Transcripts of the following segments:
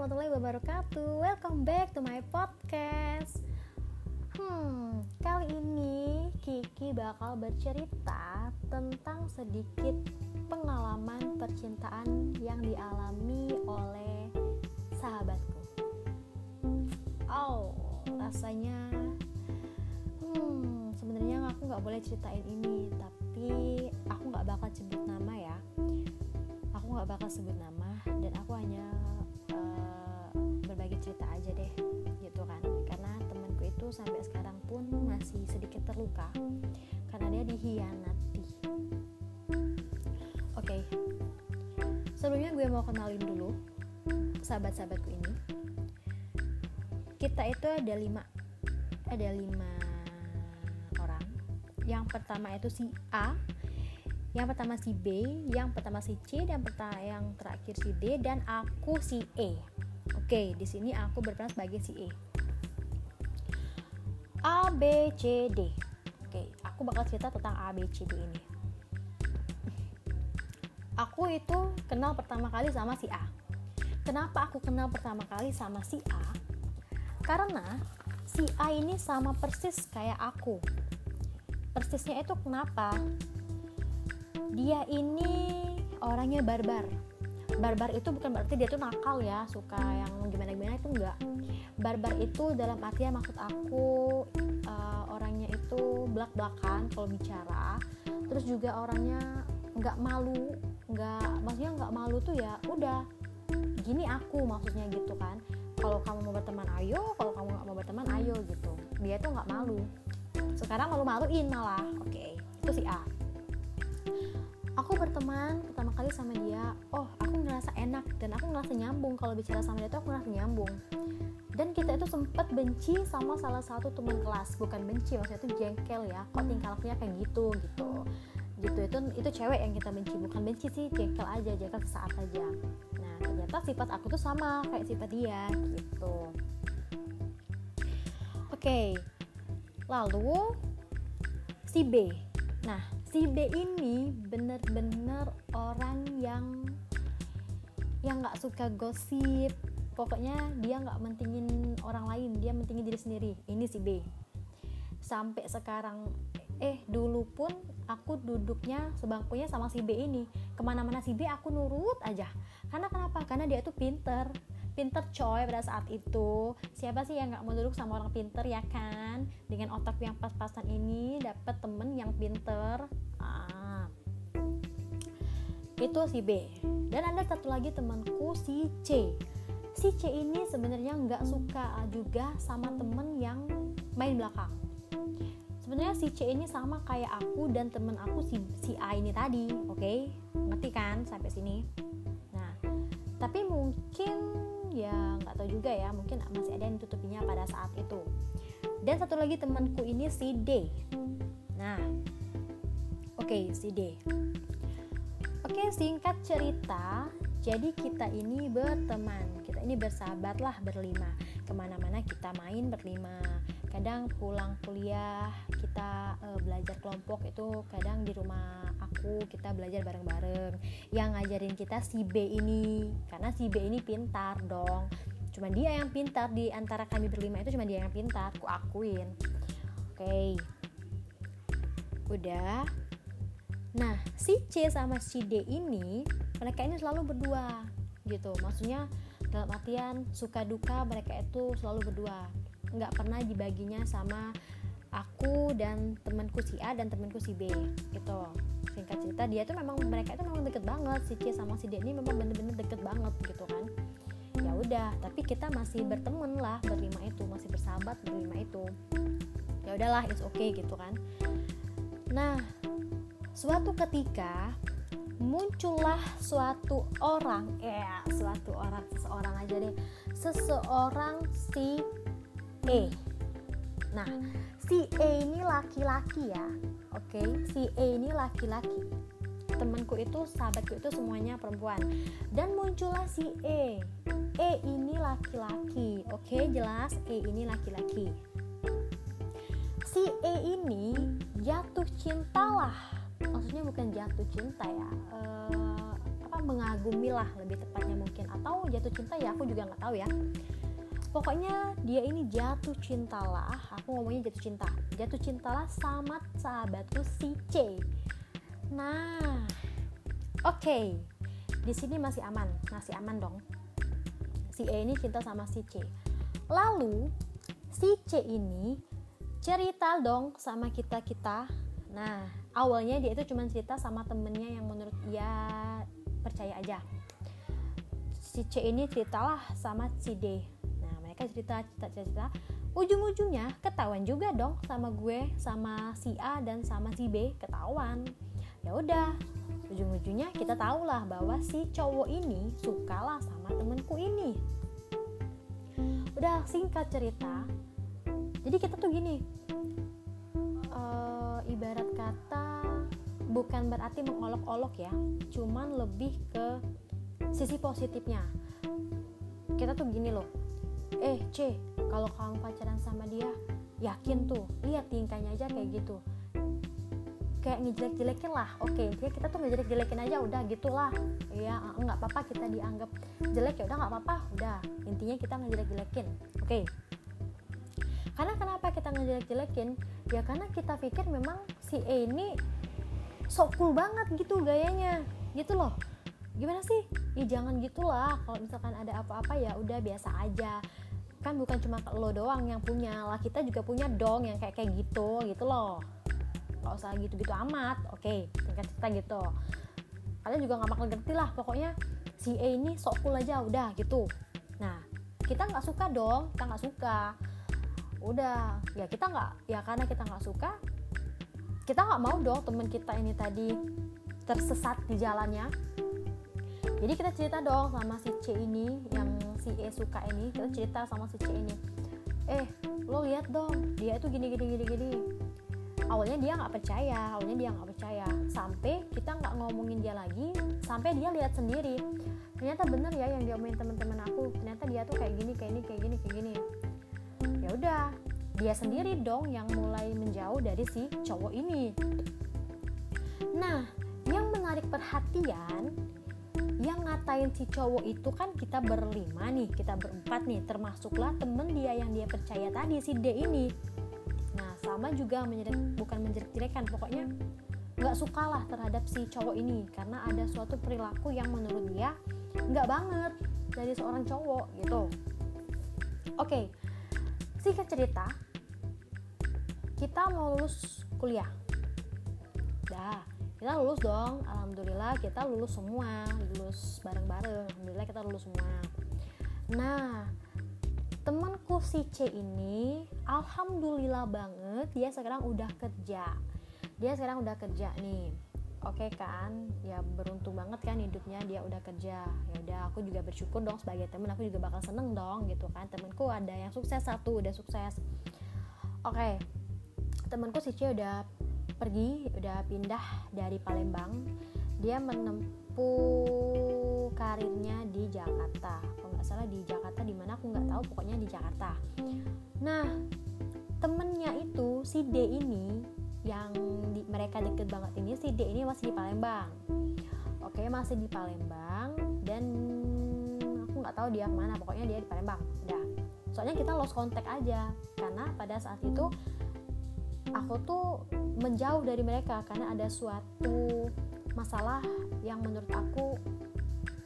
warahmatullahi wabarakatuh. Welcome back to my podcast. Kali ini Kiki bakal bercerita tentang sedikit pengalaman percintaan yang dialami oleh sahabatku. Rasanya sebenarnya aku nggak boleh ceritain ini, tapi aku nggak bakal sebut nama ya. Aku nggak bakal sebut nama dan aku hanya berbagi cerita aja deh, gitu kan. Karena temanku itu sampai sekarang pun masih sedikit terluka karena dia dikhianati. Oke. Sebelumnya gue mau kenalin dulu sahabat-sahabatku ini. Kita itu ada lima orang. Yang pertama itu si A, yang pertama si B, yang pertama si C, dan yang terakhir si D, dan aku si E. Oke, di sini aku berperan sebagai si E. A, B, C, D. Oke, aku bakal cerita tentang A, B, C, D ini. Aku itu kenal pertama kali sama si A. Kenapa aku kenal pertama kali sama si A? Karena si A ini sama persis kayak aku. Persisnya itu kenapa? Dia ini orangnya barbar itu bukan berarti dia tuh nakal ya, suka yang gimana-gimana itu enggak. Barbar itu dalam artian maksud aku orangnya itu belak-belakan kalau bicara, terus juga orangnya enggak malu tuh ya udah gini aku maksudnya gitu kan. Kalau kamu mau berteman ayo, kalau kamu enggak mau berteman ayo gitu. Dia tuh enggak malu, sekarang malu-maluin malah. Oke, itu si A. Aku berteman pertama kali sama dia, aku ngerasa enak dan aku ngerasa nyambung. Kalau bicara sama dia tuh aku ngerasa nyambung. Dan kita itu sempat benci sama salah satu teman kelas, bukan benci, maksudnya itu jengkel ya, kok tingkah lakunya kayak gitu. Itu cewek yang kita benci, bukan benci sih, jengkel sesaat aja. Nah, ternyata sifat aku tuh sama kayak sifat dia gitu. Oke. Lalu si B. Nah, si B ini bener-bener orang yang gak suka gosip. Pokoknya dia gak mentingin orang lain, dia mentingin diri sendiri. Ini si B. Sampai sekarang, dulu pun aku duduknya sebangkunya sama si B ini. Kemana-mana si B aku nurut aja. Karena kenapa? Karena dia tuh pinter coy pada saat itu. Siapa sih yang gak mau duduk sama orang pinter ya kan? Dengan otak yang pas-pasan ini dapat temen yang pinter. Itu si B. Dan ada satu lagi temanku si C. Si C ini sebenarnya gak suka juga sama temen yang main belakang. Sebenarnya si C ini sama kayak aku dan temen aku si A ini tadi. Oke? Ngerti kan sampai sini? Nah, tapi mungkin ya nggak tahu juga ya, mungkin masih ada yang tutupinya pada saat itu. Dan satu lagi temanku ini si D. Nah, si D. Singkat cerita, jadi kita ini berteman, kita ini bersahabat lah berlima. Kemana-mana kita main berlima. Kadang pulang kuliah kita belajar kelompok itu, kadang di rumah aku kita belajar bareng-bareng. Yang ngajarin kita si B ini, karena si B ini pintar dong. Cuma dia yang pintar di antara kami berlima itu, cuma dia yang pintar, aku akuin. Oke. Udah. Nah, si C sama si D ini mereka ini selalu berdua gitu, maksudnya dalam artian suka duka mereka itu selalu berdua, nggak pernah dibaginya sama aku dan temanku si A dan temanku si B gitu. Singkat cerita, dia tuh memang mereka itu memang deket banget, si C sama si D ini memang bener-bener deket banget gitu kan. Ya udah, tapi kita masih berteman lah berlima itu, masih bersahabat berlima itu. Ya udahlah, it's okay gitu kan. Nah, suatu ketika muncullah seseorang si E. Nah, si E ini laki-laki ya. Oke, si E ini laki-laki. Temanku itu, sahabatku itu semuanya perempuan. Dan muncullah si E. E ini laki-laki. Oke, jelas E ini laki-laki. Si E ini jatuh cintalah. maksudnya bukan jatuh cinta ya, mengagumi lah lebih tepatnya mungkin, atau jatuh cinta ya aku juga nggak tahu ya. Pokoknya dia ini jatuh cintalah, aku ngomongnya jatuh cintalah sama sahabatku si C. Nah, oke. Di sini masih aman dong. Si E ini cinta sama si C. Lalu si C ini cerita dong sama kita. Nah, awalnya dia itu cuma cerita sama temennya yang menurut dia percaya aja. Si C ini ceritalah sama si D. cerita ujung-ujungnya ketahuan juga dong sama gue, sama si A dan sama si B, ketahuan. Ya udah, ujung-ujungnya kita tahulah bahwa si cowok ini sukalah sama temenku ini. Udah, singkat cerita, jadi kita tuh gini, ibarat kata bukan berarti mengolok-olok ya, cuman lebih ke sisi positifnya. Kita tuh gini loh, C, kalau kamu pacaran sama dia, yakin tuh, lihat tingkahnya aja kayak gitu, kayak ngejelek-jelekin lah. Oke, dia kita tuh ngejelek-jelekin aja, udah gitulah ya, nggak apa-apa kita dianggap jelek, ya udah nggak apa-apa, udah intinya kita ngejelek-jelekin. Oke, karena kenapa kita ngejelek-jelekin ya, karena kita pikir memang si E ini sok cool banget gitu gayanya gitu loh. Gimana sih? Ya jangan gitulah, kalau misalkan ada apa-apa ya udah biasa aja. Kan bukan cuma lo doang yang punya lah, kita juga punya dong yang kayak gitu loh. Gak usah gitu-gitu amat. Oke, singkat cerita gitu. Kalian juga gak bakal ngerti lah, pokoknya si A ini sok cool aja udah gitu. Nah, kita gak suka dong, kita gak suka. Udah, ya kita gak, ya karena kita gak suka, kita gak mau dong temen kita ini tadi tersesat di jalannya. Jadi kita cerita dong sama si C ini, yang si E suka ini, kita cerita sama si C ini. Lo lihat dong, dia itu gini. Awalnya dia nggak percaya, sampai kita nggak ngomongin dia lagi, sampai dia lihat sendiri. Ternyata bener ya yang diomongin teman-teman aku, ternyata dia tuh kayak gini. Ya udah, dia sendiri dong yang mulai menjauh dari si cowok ini. Nah, yang menarik perhatian, yang ngatain si cowok itu kan kita berlima nih, kita berempat nih, termasuklah temen dia yang dia percaya tadi, si D ini. Nah, sama juga bukan menjelek-jelekan, pokoknya gak sukalah terhadap si cowok ini, karena ada suatu perilaku yang menurut dia gak banget dari seorang cowok gitu. Oke, singkat cerita, kita mau lulus kuliah. Dah, kita lulus dong, alhamdulillah kita lulus semua, lulus bareng-bareng, alhamdulillah kita lulus semua. Nah, temanku si C ini alhamdulillah banget, dia sekarang udah kerja nih. Oke kan, ya beruntung banget kan hidupnya, dia udah kerja. Ya udah, aku juga bersyukur dong, sebagai teman aku juga bakal seneng dong gitu kan, temanku ada yang sukses, satu udah sukses. Oke, temanku si C udah pergi, udah pindah dari Palembang, dia menempuh karirnya di Jakarta, kalau nggak salah di Jakarta, di mana aku nggak tahu, pokoknya di Jakarta. Nah, temennya itu si D ini, yang mereka deket banget ini, si D ini masih di Palembang. Oke, masih di Palembang, dan aku nggak tahu dia kemana, pokoknya dia di Palembang. Udah, soalnya kita lost contact aja, karena pada saat itu aku tuh menjauh dari mereka karena ada suatu masalah yang menurut aku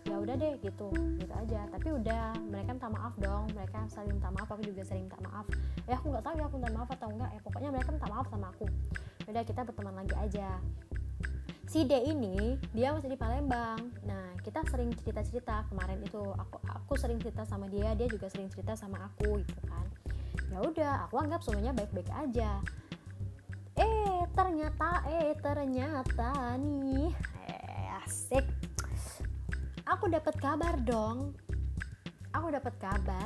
ya udah deh gitu aja. Tapi udah, mereka minta maaf dong, mereka saling minta maaf, aku juga sering minta maaf. Aku nggak tahu ya aku minta maaf atau enggak, pokoknya mereka minta maaf sama aku. Udah, kita berteman lagi aja. Si D ini dia masih di Palembang. Nah, kita sering cerita kemarin itu, aku sering cerita sama dia, dia juga sering cerita sama aku gitu kan. Ya udah, aku anggap semuanya baik-baik aja. Ternyata nih, asik, aku dapat kabar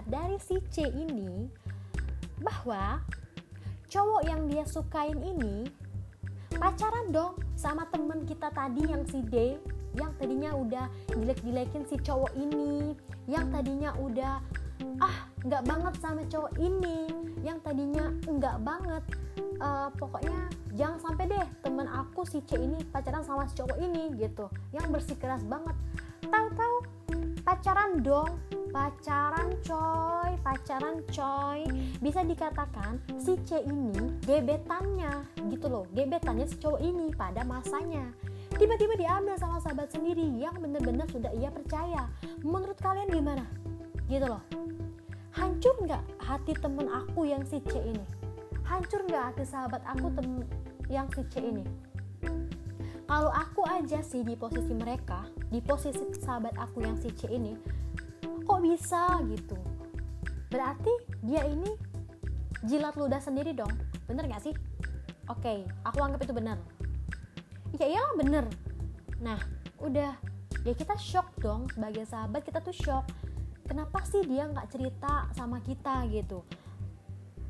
dari si C ini bahwa cowok yang dia sukain ini pacaran dong sama temen kita tadi, yang si D, yang tadinya udah jelek-jelekin si cowok ini, yang tadinya udah nggak banget sama cowok ini, yang tadinya nggak banget. Pokoknya jangan sampai deh temen teman aku si C ini pacaran sama si cowok ini gitu, yang bersikeras banget. Tahu-tahu pacaran dong, pacaran coy. Bisa dikatakan si C ini gebetannya gitu loh, gebetannya si cowok ini pada masanya. Tiba-tiba diambil sama sahabat sendiri yang benar-benar sudah ia percaya. Menurut kalian gimana? Gitu loh. Hancur nggak hati temen aku yang si C ini? Hancur nggak hati sahabat aku yang si C ini? Kalau aku aja sih di posisi mereka, di posisi sahabat aku yang si C ini, kok bisa gitu? Berarti dia ini jilat ludah sendiri dong, bener nggak sih? Oke, aku anggap itu bener. Ya iyalah bener. Nah udah, ya kita shock dong, sebagai sahabat kita tuh shock. Kenapa sih dia nggak cerita sama kita gitu?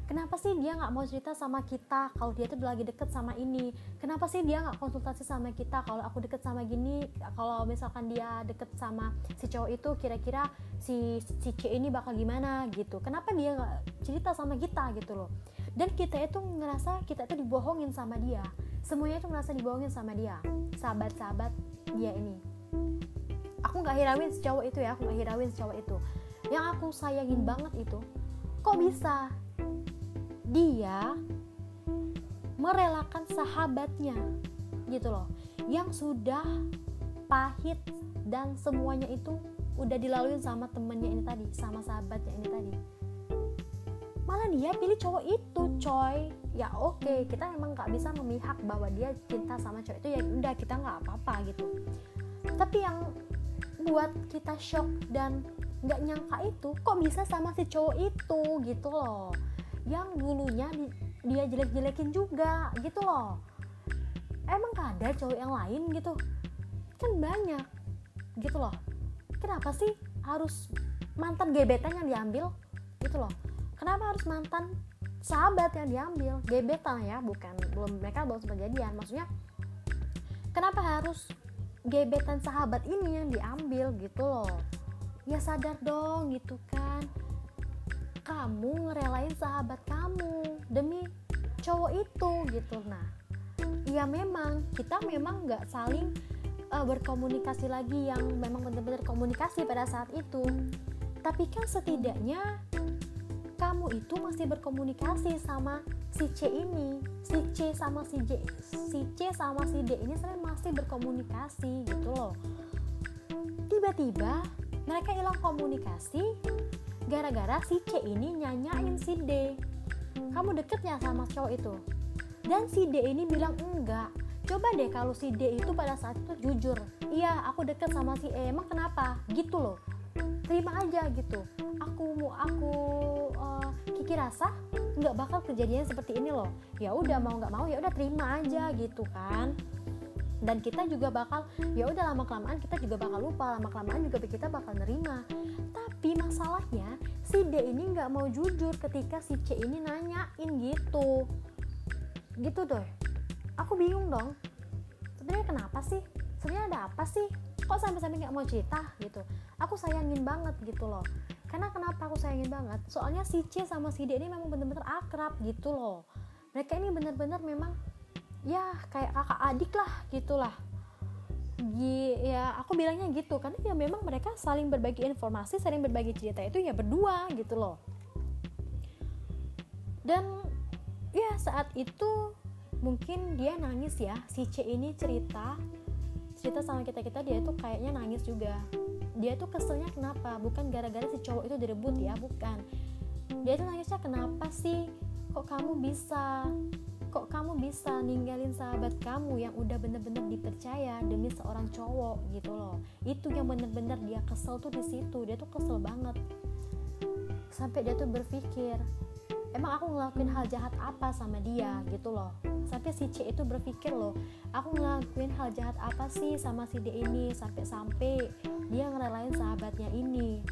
Kenapa sih dia nggak mau cerita sama kita kalau dia tuh lagi deket sama ini? Kenapa sih dia nggak konsultasi sama kita kalau aku deket sama gini? Kalau misalkan dia deket sama si cowok itu, kira-kira si C ini bakal gimana gitu? Kenapa dia nggak cerita sama kita gitu loh? Dan kita itu ngerasa kita itu dibohongin sama dia. Semuanya itu ngerasa dibohongin sama dia, sahabat-sahabat dia ini. Aku gak hirauin si cowok itu ya, yang aku sayangin banget itu, kok bisa dia merelakan sahabatnya gitu loh, yang sudah pahit dan semuanya itu udah dilaluin sama temennya ini tadi, sama sahabatnya ini tadi, malah dia pilih cowok itu coy. Ya oke, kita emang gak bisa memihak bahwa dia cinta sama cowok itu, ya udah kita gak apa-apa gitu. Tapi yang buat kita shock dan nggak nyangka itu kok bisa sama si cowok itu gitu loh, yang dulunya dia jelek-jelekin juga gitu loh. Emang gak ada cowok yang lain gitu? Kan banyak gitu loh. Kenapa sih harus mantan gebetan yang diambil gitu loh? Kenapa harus mantan sahabat yang diambil? Gebetan ya, bukan, belum, mereka belum sempat jadian. Maksudnya kenapa harus gebetan sahabat ini yang diambil gitu loh? Ya sadar dong gitu kan, kamu ngerelain sahabat kamu demi cowok itu gitu. Nah ya memang kita memang gak saling berkomunikasi lagi, yang memang benar-benar komunikasi pada saat itu. Tapi kan setidaknya kamu itu masih berkomunikasi sama si C ini, si C sama si D ini sebenarnya masih berkomunikasi gitu loh. Tiba-tiba mereka hilang komunikasi gara-gara si C ini nyanyain si D, kamu deketnya sama cowok itu, dan si D ini bilang enggak. Coba deh kalau si D itu pada saat itu jujur, iya aku deket sama si E, emang kenapa gitu loh, terima aja gitu. Aku kiki rasa nggak bakal kejadian seperti ini loh. Ya udah, mau nggak mau ya udah terima aja gitu kan. Dan kita juga bakal, ya udah lama kelamaan kita juga bakal lupa, lama kelamaan juga kita bakal nerima. Tapi masalahnya si D ini nggak mau jujur ketika si C ini nanyain gitu, gitu deh. Aku bingung dong. Sebenarnya kenapa sih? Sebenarnya ada apa sih? Kok sampai-sampai nggak mau cerita gitu? Aku sayangin banget gitu loh. Karena kenapa aku sayangin banget? Soalnya si C sama si D ini memang benar-benar akrab gitu loh. Mereka ini benar-benar memang ya kayak kakak adik lah gitulah. Ya aku bilangnya gitu karena ya memang mereka saling berbagi informasi, saling berbagi cerita itu ya berdua gitu loh. Dan ya saat itu mungkin dia nangis ya, si C ini cerita sama kita dia itu kayaknya nangis juga. Dia tuh keselnya kenapa? Bukan gara-gara si cowok itu direbut ya, bukan. Dia tuh nangisnya kenapa sih? Kok kamu bisa ninggalin sahabat kamu yang udah bener-bener dipercaya demi seorang cowok gitu loh. Itu yang bener-bener dia kesel tuh di situ. Dia tuh kesel banget. Sampai dia tuh berpikir, emang aku ngelakuin hal jahat apa sama dia gitu loh. Sampai si C itu berpikir loh, aku ngelakuin hal jahat apa sih sama si D ini, sampai dia ngerelain sahabatnya ini.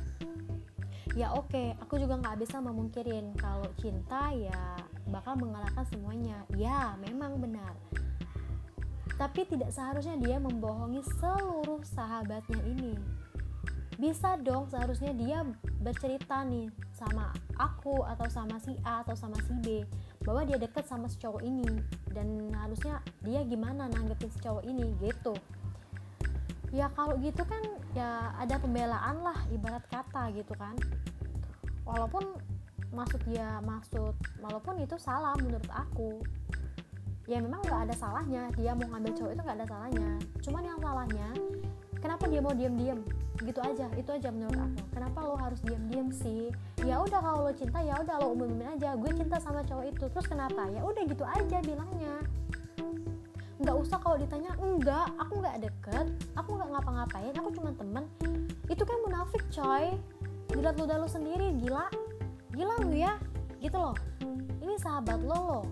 Ya oke, aku juga gak bisa memungkirin kalau cinta ya bakal mengalahkan semuanya. Ya memang benar, tapi tidak seharusnya dia membohongi seluruh sahabatnya ini. Bisa dong seharusnya dia bercerita nih sama aku, atau sama si A, atau sama si B. bahwa dia deket sama si cowok ini dan harusnya dia gimana nanggepin si cowok ini gitu. Ya kalau gitu kan ya ada pembelaan lah ibarat kata gitu kan. Walaupun itu salah menurut aku. Ya memang nggak ada salahnya, dia mau ngambil cowok itu nggak ada salahnya. Cuman yang salahnya, kenapa dia mau diam-diam? Gitu aja, itu aja menurut aku. Kenapa lo harus diam-diam sih? Ya udah kalau lo cinta, ya udah lo umumin aja. Gue cinta sama cowok itu. Terus kenapa? Ya udah gitu aja bilangnya. Nggak usah kalau ditanya, enggak, aku nggak deket, aku nggak ngapa-ngapain, aku cuma temen. Itu kan munafik coy. Jilat ludah lo sendiri, gila lo ya, gitu loh. Ini sahabat lo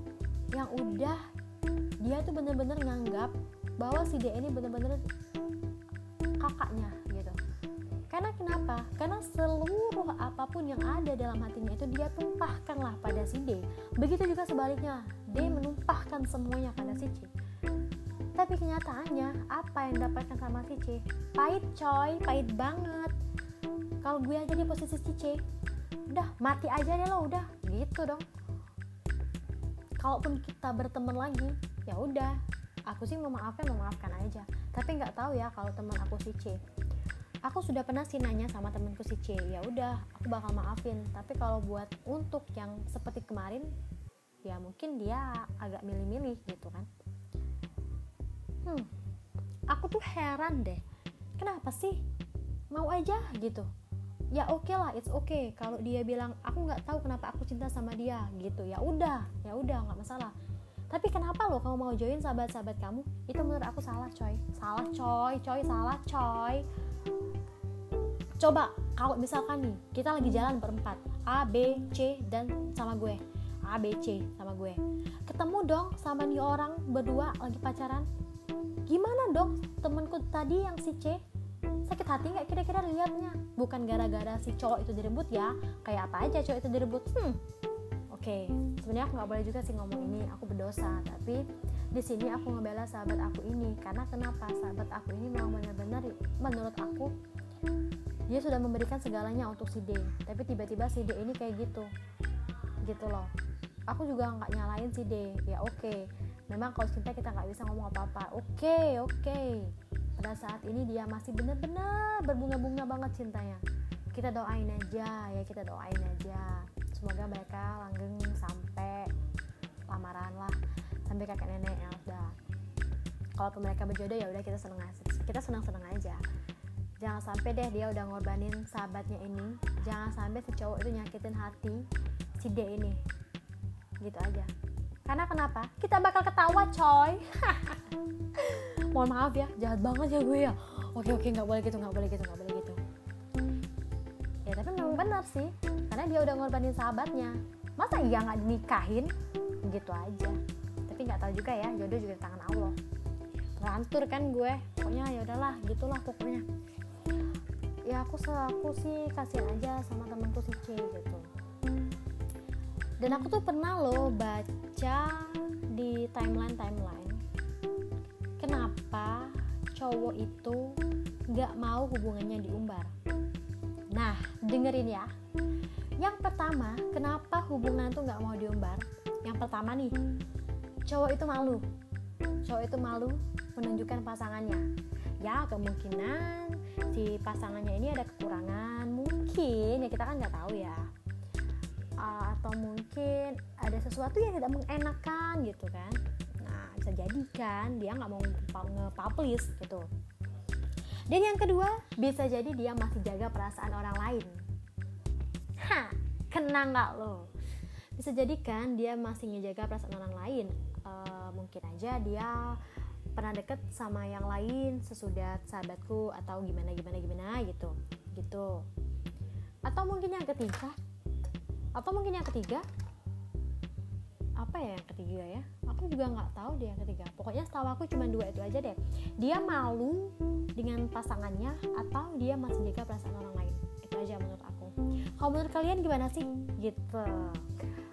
yang udah dia tuh bener-bener nganggap bahwa si D ini bener-bener kakaknya gitu. Karena kenapa? Karena seluruh apapun yang ada dalam hatinya itu dia tumpahkanlah pada si D. Begitu juga sebaliknya, D menumpahkan semuanya pada si C. Tapi kenyataannya apa yang dapatkan sama si C? Pahit coy, pahit banget. Kalau gue aja di posisi si C, udah mati aja deh lo, udah gitu dong. Kalaupun kita berteman lagi, ya udah, aku sih memaafkan aja. Tapi nggak tahu ya kalau teman aku si C. Aku sudah pernah sih nanya sama temanku si C. Ya udah, aku bakal maafin. Tapi kalau buat untuk yang seperti kemarin, ya mungkin dia agak milih-milih gitu kan. Aku tuh heran deh. Kenapa sih? Mau aja gitu. Ya oke lah, it's okay. Kalau dia bilang aku nggak tahu kenapa aku cinta sama dia gitu, ya udah nggak masalah. Tapi kenapa lo kamu mau join sahabat-sahabat kamu? Itu menurut aku salah coy. Coba kalau misalkan nih kita lagi jalan berempat, A, B, C dan sama gue, A, B, C sama gue. Ketemu dong sama nih orang berdua lagi pacaran. Gimana dong temanku tadi yang si C? Sakit hati nggak kira-kira liatnya? Bukan gara-gara si cowok itu direbut ya, kayak apa aja cowok itu direbut. Oke. Sebenarnya aku nggak boleh juga sih ngomong ini, aku berdosa. Tapi di sini aku ngebela sahabat aku ini karena kenapa? Sahabat aku ini memang benar-benar menurut aku dia sudah memberikan segalanya untuk si D. Tapi tiba-tiba si D ini kayak gitu loh. Aku juga nggak nyalain si D. Ya oke. Memang kalau cinta kita nggak bisa ngomong apa-apa. Oke. Pada saat ini dia masih benar-benar berbunga-bunga banget cintanya. Kita doain aja. Semoga mereka langgeng sampai lamaran lah, sampai kakek nenek ya udah. Kalau mereka berjodoh ya udah kita senang aja. Jangan sampai deh dia udah ngorbanin sahabatnya ini. Jangan sampai si cowok itu nyakitin hati si D ini. Gitu aja. Karena kenapa? Kita bakal ketawa coy. Mohon maaf ya, jahat banget ya gue ya. Oke, gak boleh gitu. Ya tapi memang benar sih, karena dia udah ngorbanin sahabatnya. Masa iya gak dinikahin? Gitu aja. Tapi gak tahu juga ya, jodoh juga di tangan Allah. Rantur kan gue, pokoknya ya udahlah, gitulah pokoknya. Ya aku sih kasihan aja sama temanku si C gitu. Dan aku tuh pernah loh baca di timeline. Kenapa cowok itu gak mau hubungannya diumbar? Nah, dengerin ya. Yang pertama, kenapa hubungan tuh gak mau diumbar? Yang pertama nih, cowok itu malu menunjukkan pasangannya. Ya, kemungkinan si pasangannya ini ada kekurangan. Mungkin, ya kita kan gak tahu ya. Atau mungkin ada sesuatu yang tidak mengenakan gitu kan. Nah bisa jadi kan dia gak mau nge-publish gitu. Dan yang kedua, bisa jadi dia masih jaga perasaan orang lain. Kena gak lo? Bisa jadi kan dia masih ngejaga perasaan orang lain. Mungkin aja dia pernah deket sama yang lain sesudah sahabatku atau gimana gitu. Atau mungkin yang ketiga, apa ya yang ketiga ya? Aku juga nggak tahu dia yang ketiga. Pokoknya setahu aku cuma 2 itu aja deh. Dia malu dengan pasangannya atau dia masih jaga perasaan orang lain. Itu aja menurut aku. Kalau menurut kalian gimana sih? Gitu.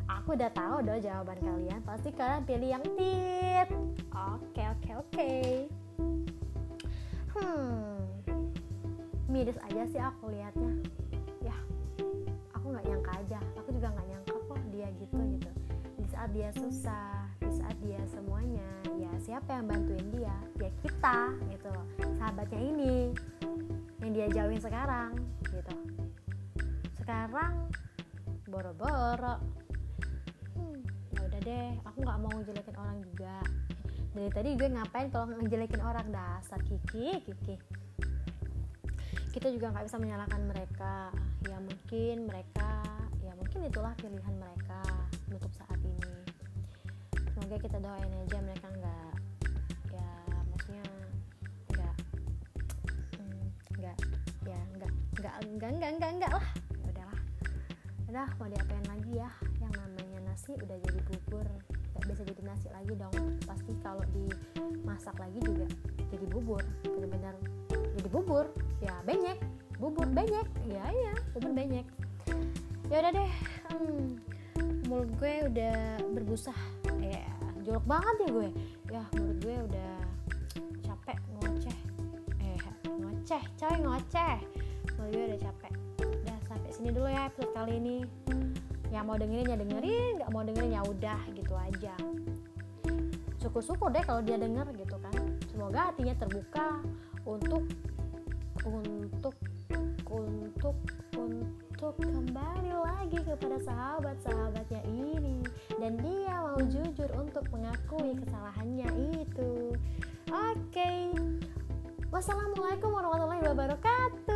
Aku udah tahu dong jawaban kalian. Pasti kalian pilih yang tit. Oke. Miris aja sih aku liatnya. Ya. Aku juga nggak nyangka kok dia gitu saat dia susah, di saat dia semuanya, ya siapa yang bantuin dia? Ya kita gitu loh, sahabatnya ini yang dia jauhin sekarang gitu. Sekarang boro-boro yaudah deh, aku gak mau ngejelekin orang juga. Dari tadi gue ngapain kalau ngejelekin orang, dasar kiki. Kita juga gak bisa menyalahkan mereka, ya mungkin mereka, ya mungkin itulah pilihan mereka untuk saat ini. Semoga kita doain aja mereka nggak, ya maksudnya nggak lah, udah mau diapain lagi ya, yang namanya nasi udah jadi bubur, nggak bisa jadi nasi lagi dong. Pasti kalau dimasak lagi juga jadi bubur, benar-benar jadi bubur, ya banyak, bubur banyak, ya bubur banyak. Ya udah deh, mulut gue udah berbusa, ya jorok banget ya gue, ya mulut gue udah capek ngoceh, mulut gue udah capek. Udah sampai sini dulu ya episode kali ini. Ya mau dengerin ya dengerin, nggak mau dengerin ya udah gitu aja. Syukur-syukur deh kalau dia denger gitu kan. Semoga hatinya terbuka untuk kembali lagi kepada sahabat-sahabatnya ini, dan dia mau jujur untuk mengakui kesalahannya itu. Oke. Wassalamualaikum warahmatullahi wabarakatuh.